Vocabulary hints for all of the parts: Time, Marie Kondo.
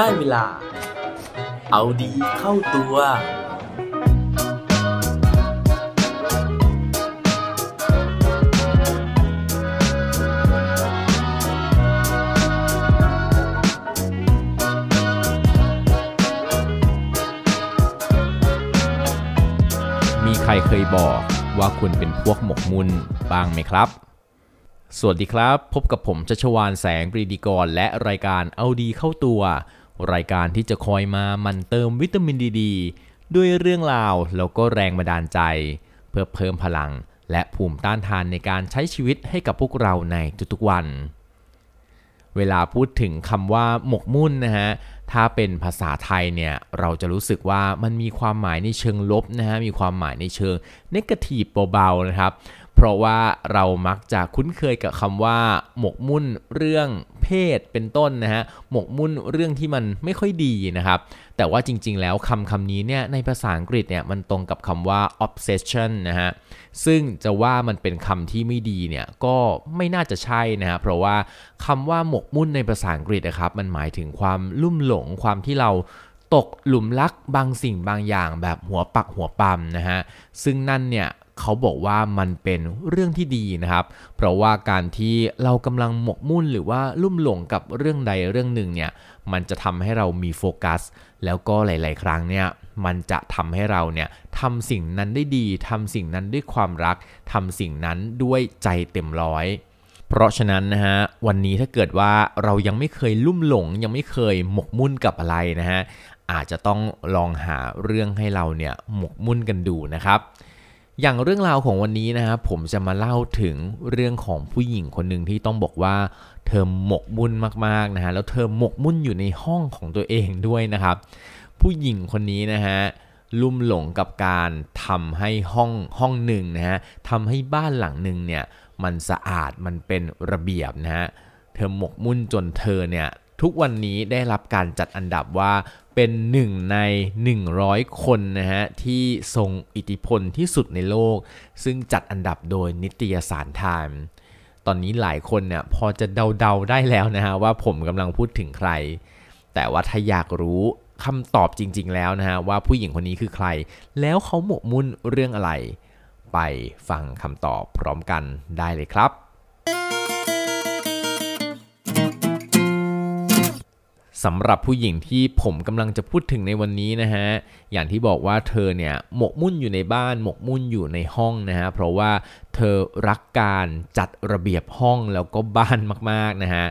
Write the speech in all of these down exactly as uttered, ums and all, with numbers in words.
ได้เวลาเอาดีเข้าตัวมีใครเคยบอกว่าคุณเป็นพวกหมกมุ่นบ้างไหมครับสวัสดีครับพบกับผมชัชวาลแสงปรีดีกรและรายการเอาดีเข้าตัวรายการที่จะคอยมามันเติมวิตามินดีดีด้วยเรื่องราวแล้วก็แรงบันดาลใจเพื่อเพิ่มพลังและภูมิต้านทานในการใช้ชีวิตให้กับพวกเราในทุกๆวันเวลาพูดถึงคำว่าหมกมุ่นนะฮะถ้าเป็นภาษาไทยเนี่ยเราจะรู้สึกว่ามันมีความหมายในเชิงลบนะฮะมีความหมายในเชิงเนกาทีฟเบาๆนะครับเพราะว่าเรามักจะคุ้นเคยกับคำว่าหมกมุ่นเรื่องเพศเป็นต้นนะฮะหมกมุ่นเรื่องที่มันไม่ค่อยดีนะครับแต่ว่าจริงๆแล้วคำคำนี้เนี่ยในภาษาอังกฤษเนี่ยมันตรงกับคำว่า obsession นะฮะซึ่งจะว่ามันเป็นคำที่ไม่ดีเนี่ยก็ไม่น่าจะใช่นะฮะเพราะว่าคำว่าหมกมุ่นในภาษาอังกฤษนะครับมันหมายถึงความลุ่มหลงความที่เราตกหลุมรักบางสิ่งบางอย่างแบบหัวปักหัวปั๊มนะฮะซึ่งนั่นเนี่ยเขาบอกว่ามันเป็นเรื่องที่ดีนะครับเพราะว่าการที่เรากำลังหมกมุ่นหรือว่าลุ่มหลงกับเรื่องใดเรื่องหนึ่งเนี่ยมันจะทำให้เรามีโฟกัสแล้วก็หลายๆครั้งเนี่ยมันจะทำให้เราเนี่ยทำสิ่งนั้นได้ดีทำสิ่งนั้นด้วยความรักทำสิ่งนั้นด้วยใจเต็มร้อยเพราะฉะนั้นนะฮะวันนี้ถ้าเกิดว่าเรายังไม่เคยลุ่มหลงยังไม่เคยหมกมุ่นกับอะไรนะฮะอาจจะต้องลองหาเรื่องให้เราเนี่ยหมกมุ่นกันดูนะครับอย่างเรื่องราวของวันนี้นะครับผมจะมาเล่าถึงเรื่องของผู้หญิงคนหนึ่งที่ต้องบอกว่าเธอหมกมุ่นมากๆนะฮะแล้วเธอหมกมุ่นอยู่ในห้องของตัวเองด้วยนะครับผู้หญิงคนนี้นะฮะลุ่มหลงกับการทำให้ห้องห้องหนึ่งนะฮะทำให้บ้านหลังหนึ่งเนี่ยมันสะอาดมันเป็นระเบียบนะฮะเธอหมกมุ่นจนเธอเนี่ยทุกวันนี้ได้รับการจัดอันดับว่าเป็นหนึ่งในหนึ่งร้อยคนนะฮะที่ทรงอิทธิพลที่สุดในโลกซึ่งจัดอันดับโดยนิตยสาร Time ตอนนี้หลายคนเนี่ยพอจะเดาๆได้แล้วนะฮะว่าผมกำลังพูดถึงใครแต่ว่าถ้าอยากรู้คำตอบจริงๆแล้วนะฮะว่าผู้หญิงคนนี้คือใครแล้วเขาหมกมุ่นเรื่องอะไรไปฟังคำตอบพร้อมกันได้เลยครับสำหรับผู้หญิงที่ผมกำลังจะพูดถึงในวันนี้นะฮะอย่างที่บอกว่าเธอเนี่ยหมกมุ่นอยู่ในบ้านหมกมุ่นอยู่ในห้องนะฮะเพราะว่าเธอรักการจัดระเบียบห้องแล้วก็บ้านมากๆนะฮะ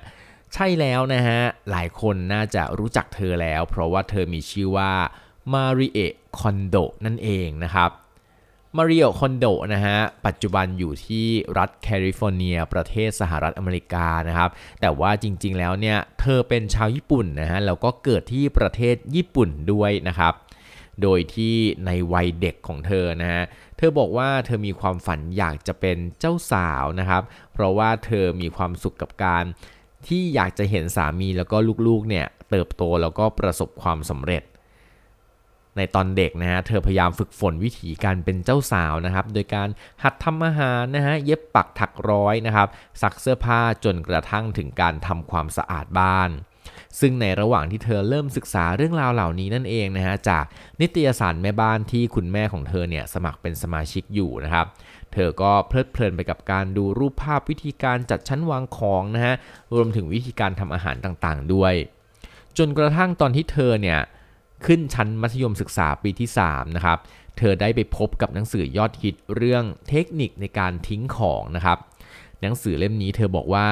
ใช่แล้วนะฮะหลายคนน่าจะรู้จักเธอแล้วเพราะว่าเธอมีชื่อว่ามาริเอะคอนโดนั่นเองนะครับมาริเอะคอนโดนะฮะปัจจุบันอยู่ที่รัฐแคลิฟอร์เนียประเทศสหรัฐอเมริกานะครับแต่ว่าจริงๆแล้วเนี่ยเธอเป็นชาวญี่ปุ่นนะฮะแล้วก็เกิดที่ประเทศญี่ปุ่นด้วยนะครับโดยที่ในวัยเด็กของเธอนะฮะเธอบอกว่าเธอมีความฝันอยากจะเป็นเจ้าสาวนะครับเพราะว่าเธอมีความสุขกับการที่อยากจะเห็นสามีแล้วก็ลูกๆเนี่ยเติบโตแล้วก็ประสบความสำเร็จในตอนเด็กนะฮะเธอพยายามฝึกฝนวิธีการเป็นเจ้าสาวนะครับโดยการหัดทำอาหารนะฮะเย็บปักถักร้อยนะครับซักเสื้อผ้าจนกระทั่งถึงการทำความสะอาดบ้านซึ่งในระหว่างที่เธอเริ่มศึกษาเรื่องราวเหล่านี้นั่นเองนะฮะจากนิตยสารแม่บ้านที่คุณแม่ของเธอเนี่ยสมัครเป็นสมาชิกอยู่นะครับเธอก็เพลิดเพลินไปกับการดูรูปภาพวิธีการจัดชั้นวางของนะฮะรวมถึงวิธีการทำอาหารต่างๆด้วยจนกระทั่งตอนที่เธอเนี่ยขึ้นชั้นมัธยมศึกษาปีที่สามนะครับเธอได้ไปพบกับหนังสือยอดฮิตเรื่องเทคนิคในการทิ้งของนะครับหนังสือเล่มนี้เธอบอกว่า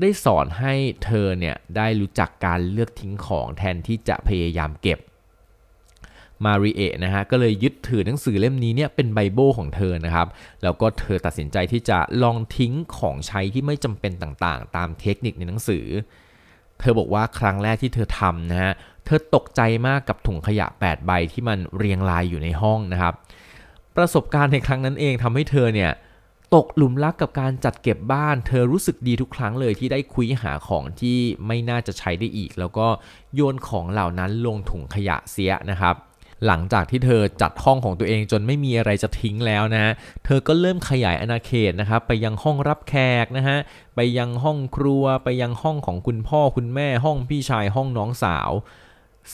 ได้สอนให้เธอเนี่ยได้รู้จักการเลือกทิ้งของแทนที่จะพยายามเก็บมาริเอะนะฮะก็เลยยึดถือหนังสือเล่มนี้เนี่ยเป็นไบเบิลของเธอนะครับแล้วก็เธอตัดสินใจที่จะลองทิ้งของใช้ที่ไม่จำเป็นต่างๆตามเทคนิคในหนังสือเธอบอกว่าครั้งแรกที่เธอทำนะฮะเธอตกใจมากกับถุงขยะแปดใบที่มันเรียงรายอยู่ในห้องนะครับประสบการณ์ในครั้งนั้นเองทำให้เธอเนี่ยตกหลุมรักกับการจัดเก็บบ้านเธอรู้สึกดีทุกครั้งเลยที่ได้คุ้ยหาของที่ไม่น่าจะใช้ได้อีกแล้วก็โยนของเหล่านั้นลงถุงขยะเสียนะครับหลังจากที่เธอจัดห้องของตัวเองจนไม่มีอะไรจะทิ้งแล้วนะเธอก็เริ่มขยายอาณาเขตนะครับไปยังห้องรับแขกนะฮะไปยังห้องครัวไปยังห้องของคุณพ่อคุณแม่ห้องพี่ชายห้องน้องสาว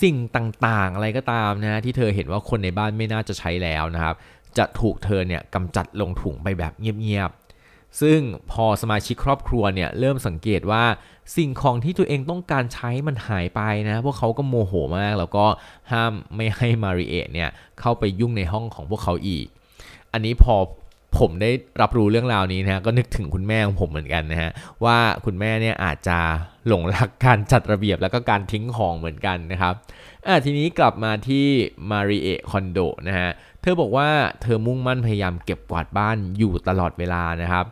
สิ่งต่างๆอะไรก็ตามนะที่เธอเห็นว่าคนในบ้านไม่น่าจะใช้แล้วนะครับจะถูกเธอเนี่ยกำจัดลงถุงไปแบบเงียบๆซึ่งพอสมาชิกครอบครัวเนี่ยเริ่มสังเกตว่าสิ่งของที่ตัวเองต้องการใช้มันหายไปนะพวกเขาก็โมโหมากแล้วก็ห้ามไม่ให้มาริเอะเนี่ยเข้าไปยุ่งในห้องของพวกเขาอีกอันนี้พอผมได้รับรู้เรื่องราวนี้นะก็นึกถึงคุณแม่ของผมเหมือนกันนะฮะว่าคุณแม่เนี่ยอาจจะหลงรักการจัดระเบียบแล้วก็การทิ้งของเหมือนกันนะครับอ่ะทีนี้กลับมาที่มาริเอะคอนโดนะฮะเธอบอกว่าเธอมุ่งมั่นพยายามเก็บกวาดบ้านอยู่ตลอดเวลานะครับ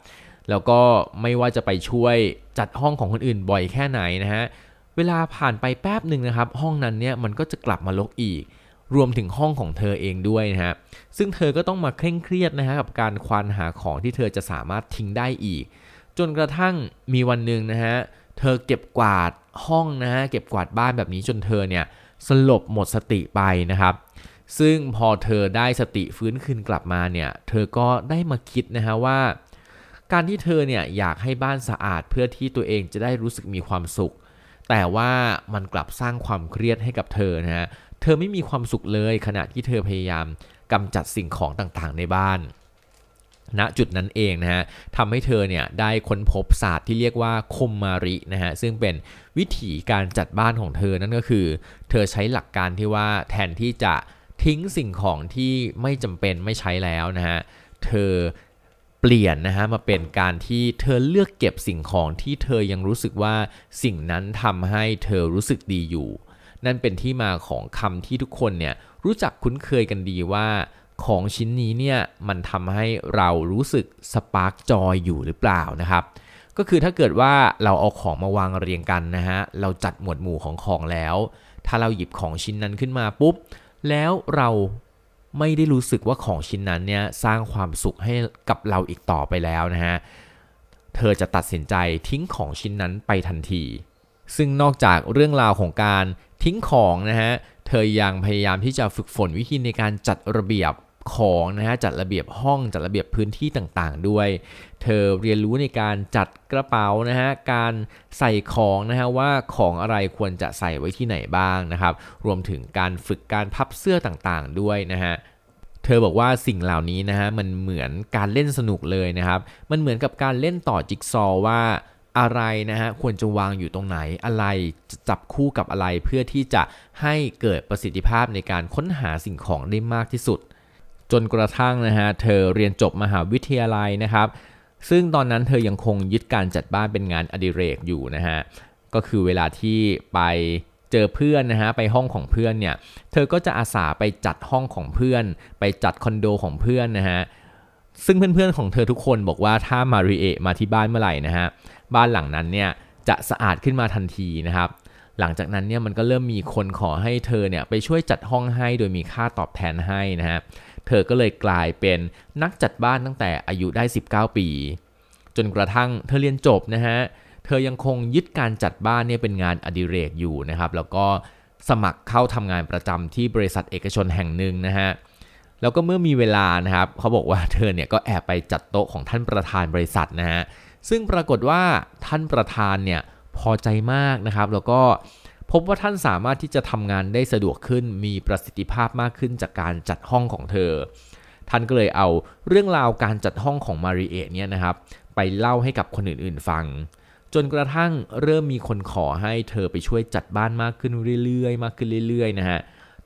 แล้วก็ไม่ว่าจะไปช่วยจัดห้องของคนอื่นบ่อยแค่ไหนนะฮะเวลาผ่านไปแป๊บนึงนะครับห้องนั้นเนี่ยมันก็จะกลับมารกอีกรวมถึงห้องของเธอเองด้วยนะฮะซึ่งเธอก็ต้องมาเคร่งเครียดนะฮะกับการควานหาของที่เธอจะสามารถทิ้งได้อีกจนกระทั่งมีวันนึงนะฮะเธอเก็บกวาดห้องนะฮะเก็บกวาดบ้านแบบนี้จนเธอเนี่ยสลบหมดสติไปนะครับซึ่งพอเธอได้สติฟื้นคืนกลับมาเนี่ยเธอก็ได้มาคิดนะฮะว่าการที่เธอเนี่ยอยากให้บ้านสะอาดเพื่อที่ตัวเองจะได้รู้สึกมีความสุขแต่ว่ามันกลับสร้างความเครียดให้กับเธอนะฮะเธอไม่มีความสุขเลยขณะที่เธอพยายามกำจัดสิ่งของต่างๆในบ้านณจุดนั้นเองนะฮะทำให้เธอเนี่ยได้ค้นพบศาสตร์ที่เรียกว่าคมมารินะฮะซึ่งเป็นวิธีการจัดบ้านของเธอนั่นก็คือเธอใช้หลักการที่ว่าแทนที่จะทิ้งสิ่งของที่ไม่จำเป็นไม่ใช้แล้วนะฮะเธอเปลี่ยนนะฮะมาเป็นการที่เธอเลือกเก็บสิ่งของที่เธอยังรู้สึกว่าสิ่งนั้นทำให้เธอรู้สึกดีอยู่นั่นเป็นที่มาของคำที่ทุกคนเนี่ยรู้จักคุ้นเคยกันดีว่าของชิ้นนี้เนี่ยมันทำให้เรารู้สึกสปาร์กจอยอยู่หรือเปล่านะครับก็คือถ้าเกิดว่าเราเอาของมาวางเรียงกันนะฮะเราจัดหมวดหมู่ของของแล้วถ้าเราหยิบของชิ้นนั้นขึ้นมาปุ๊บแล้วเราไม่ได้รู้สึกว่าของชิ้นนั้นเนี่ยสร้างความสุขให้กับเราอีกต่อไปแล้วนะฮะเธอจะตัดสินใจทิ้งของชิ้นนั้นไปทันทีซึ่งนอกจากเรื่องราวของการทิ้งของนะฮะเธอยังพยายามที่จะฝึกฝนวิธีในการจัดระเบียบของนะฮะจัดระเบียบห้องจัดระเบียบพื้นที่ต่างๆด้วยเธอเรียนรู้ในการจัดกระเป๋านะฮะการใส่ของนะฮะว่าของอะไรควรจะใส่ไว้ที่ไหนบ้างนะครับรวมถึงการฝึกการพับเสื้อต่างๆด้วยนะฮะเธอบอกว่าสิ่งเหล่านี้นะฮะมันเหมือนการเล่นสนุกเลยนะครับมันเหมือนกับการเล่นต่อจิ๊กซอว์ว่าอะไรนะฮะควรจะวางอยู่ตรงไหนอะไรจะจับคู่กับอะไรเพื่อที่จะให้เกิดประสิทธิภาพในการค้นหาสิ่งของได้มากที่สุดจนกระทั่งนะฮะเธอเรียนจบมหาวิทยาลัยนะครับซึ่งตอนนั้นเธอยังคงยึดการจัดบ้านเป็นงานอดิเรกอยู่นะฮะก็คือเวลาที่ไปเจอเพื่อนนะฮะไปห้องของเพื่อนเนี่ยเธอก็จะอาสาไปจัดห้องของเพื่อนไปจัดคอนโดของเพื่อนนะฮะซึ่งเพื่อนๆของเธอทุกคนบอกว่าถ้ามาริเอะมาที่บ้านเมื่อไหร่นะฮะบ้านหลังนั้นเนี่ยจะสะอาดขึ้นมาทันทีนะครับหลังจากนั้นเนี่ยมันก็เริ่มมีคนขอให้เธอเนี่ยไปช่วยจัดห้องให้โดยมีค่าตอบแทนให้นะฮะเธอก็เลยกลายเป็นนักจัดบ้านตั้งแต่อายุได้สิบเก้าปีจนกระทั่งเธอเรียนจบนะฮะเธอยังคงยึดการจัดบ้านเนี่ยเป็นงานอดิเรกอยู่นะครับแล้วก็สมัครเข้าทำงานประจำที่บริษัทเอกชนแห่งหนึ่งนะฮะแล้วก็เมื่อมีเวลานะครับเขาบอกว่าเธอเนี่ยก็แอบไปจัดโต๊ะของท่านประธานบริษัทนะฮะซึ่งปรากฏว่าท่านประธานเนี่ยพอใจมากนะครับแล้วก็พบว่าท่านสามารถที่จะทำงานได้สะดวกขึ้นมีประสิทธิภาพมากขึ้นจากการจัดห้องของเธอท่านก็เลยเอาเรื่องราวการจัดห้องของมาริเอะเนี่ยนะครับไปเล่าให้กับคนอื่นๆฟังจนกระทั่งเริ่มมีคนขอให้เธอไปช่วยจัดบ้านมากขึ้นเรื่อยๆมากขึ้นเรื่อยๆนะฮะ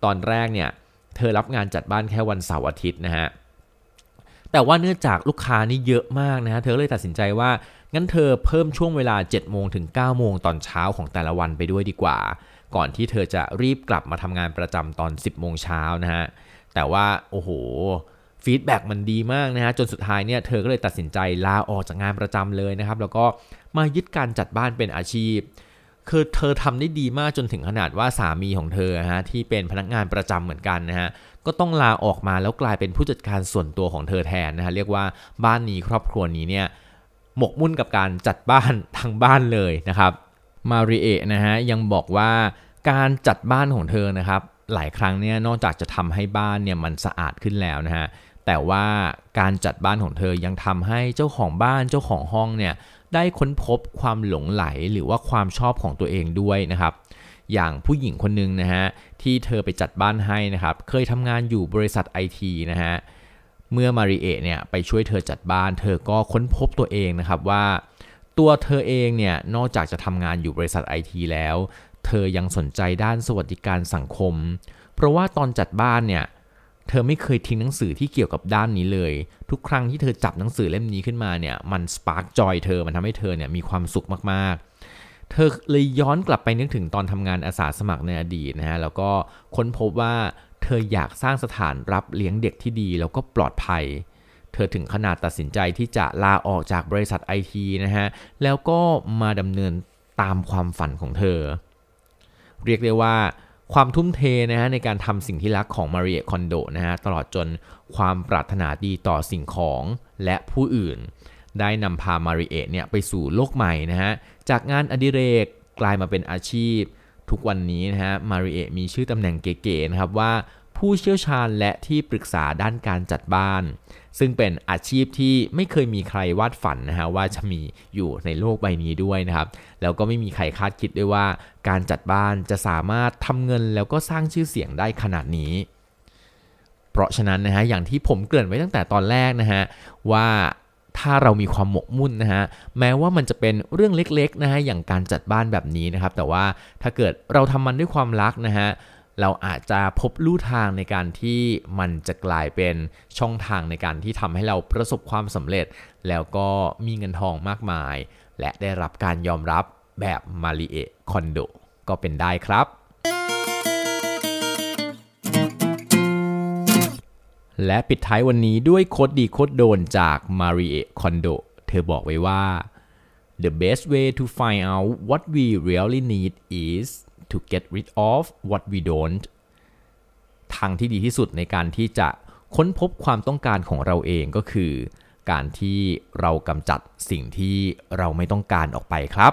ตอนแรกเนี่ยเธอรับงานจัดบ้านแค่วันเสาร์อาทิตย์นะฮะแต่ว่าเนื่องจากลูกค้านี่เยอะมากนะฮะเธอเลยตัดสินใจว่างั้นเธอเพิ่มช่วงเวลา เจ็ดโมง ถึง เก้าโมง ตอนเช้าของแต่ละวันไปด้วยดีกว่าก่อนที่เธอจะรีบกลับมาทำงานประจำตอน สิบโมง เช้านะฮะแต่ว่าโอ้โหฟีดแบ็กมันดีมากนะฮะจนสุดท้ายเนี่ยเธอก็เลยตัดสินใจลาออกจากงานประจำเลยนะครับแล้วก็มายึดการจัดบ้านเป็นอาชีพคือเธอทำได้ดีมากจนถึงขนาดว่าสามีของเธอฮะที่เป็นพนักงานประจำเหมือนกันนะฮะก็ต้องลาออกมาแล้วกลายเป็นผู้จัดการส่วนตัวของเธอแทนนะฮะเรียกว่าบ้านนี้ครอบครัวนี้เนี่ยหมกมุ่นกับการจัดบ้านทั้งบ้านเลยนะครับมาริเอะนะฮะยังบอกว่าการจัดบ้านของเธอนะครับหลายครั้งเนี่ยนอกจากจะทำให้บ้านเนี่ยมันสะอาดขึ้นแล้วนะฮะแต่ว่าการจัดบ้านของเธอยังทำให้เจ้าของบ้านเจ้าของห้องเนี่ยได้ค้นพบความหลงไหลหรือว่าความชอบของตัวเองด้วยนะครับ อย่างผู้หญิงคนนึงนะฮะที่เธอไปจัดบ้านให้นะครับเคยทำงานอยู่บริษัท ไอ ที นะฮะเมื่อมาริเอะเนี่ยไปช่วยเธอจัดบ้านเธอก็ค้นพบตัวเองนะครับว่าตัวเธอเองเนี่ยนอกจากจะทำงานอยู่บริษัท ไอ ที แล้วเธอยังสนใจด้านสวัสดิการสังคมเพราะว่าตอนจัดบ้านเนี่ยเธอไม่เคยทิ้งหนังสือที่เกี่ยวกับด้านนี้เลยทุกครั้งที่เธอจับหนังสือเล่มนี้ขึ้นมาเนี่ยมันสปาร์กจอยเธอมันทำให้เธอเนี่ยมีความสุขมากๆเธอเลยย้อนกลับไปนึกถึงตอนทำงานอาสาสมัครในอดีตนะฮะแล้วก็ค้นพบว่าเธออยากสร้างสถานรับเลี้ยงเด็กที่ดีแล้วก็ปลอดภัยเธอถึงขนาดตัดสินใจที่จะลาออกจากบริษัท ไอ ที นะฮะแล้วก็มาดำเนินตามความฝันของเธอเรียกได้ว่าความทุ่มเทนะฮะในการทำสิ่งที่รักของมาริเอะคอนโดนะฮะตลอดจนความปรารถนาดีต่อสิ่งของและผู้อื่นได้นำพามาริเอะเนี่ยไปสู่โลกใหม่นะฮะจากงานอดิเรกกลายมาเป็นอาชีพทุกวันนี้นะฮะมาริเอะมีชื่อตำแหน่งเก๋ๆนะครับว่าผู้เชี่ยวชาญและที่ปรึกษาด้านการจัดบ้านซึ่งเป็นอาชีพที่ไม่เคยมีใครวาดฝันนะฮะว่าจะมีอยู่ในโลกใบนี้ด้วยนะครับแล้วก็ไม่มีใครคาดคิดด้วยว่าการจัดบ้านจะสามารถทำเงินแล้วก็สร้างชื่อเสียงได้ขนาดนี้เพราะฉะนั้นนะฮะอย่างที่ผมเกริ่นไว้ตั้งแต่ตอนแรกนะฮะว่าถ้าเรามีความหมกมุ่นนะฮะแม้ว่ามันจะเป็นเรื่องเล็กๆนะฮะอย่างการจัดบ้านแบบนี้นะครับแต่ว่าถ้าเกิดเราทำมันด้วยความรักนะฮะเราอาจจะพบลู่ทางในการที่มันจะกลายเป็นช่องทางในการที่ทำให้เราประสบความสำเร็จแล้วก็มีเงินทองมากมายและได้รับการยอมรับแบบมาริเอะคอนโดก็เป็นได้ครับและปิดท้ายวันนี้ด้วยโคตรดีโคตรโดนจากมาริเอะคอนโดเธอบอกไว้ว่า The best way to find out what we really need is to get rid of what we don't ทางที่ดีที่สุดในการที่จะค้นพบความต้องการของเราเองก็คือการที่เรากำจัดสิ่งที่เราไม่ต้องการออกไปครับ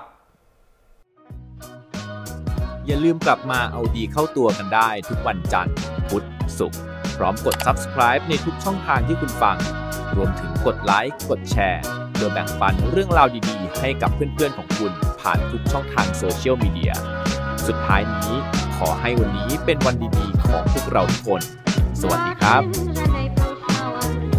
อย่าลืมกลับมาเอาดีเข้าตัวกันได้ทุกวันจันทร์พุธศุกร์พร้อมกด Subscribe ในทุกช่องทางที่คุณฟังรวมถึงกดไลค์กดแชร์เพื่อแบ่งปันเรื่องราวดีๆให้กับเพื่อนๆของคุณผ่านทุกช่องทางโซเชียลมีเดียสุดท้ายนี้ขอให้วันนี้เป็นวันดีๆของพวกเราทุกคนสวัสดีครับ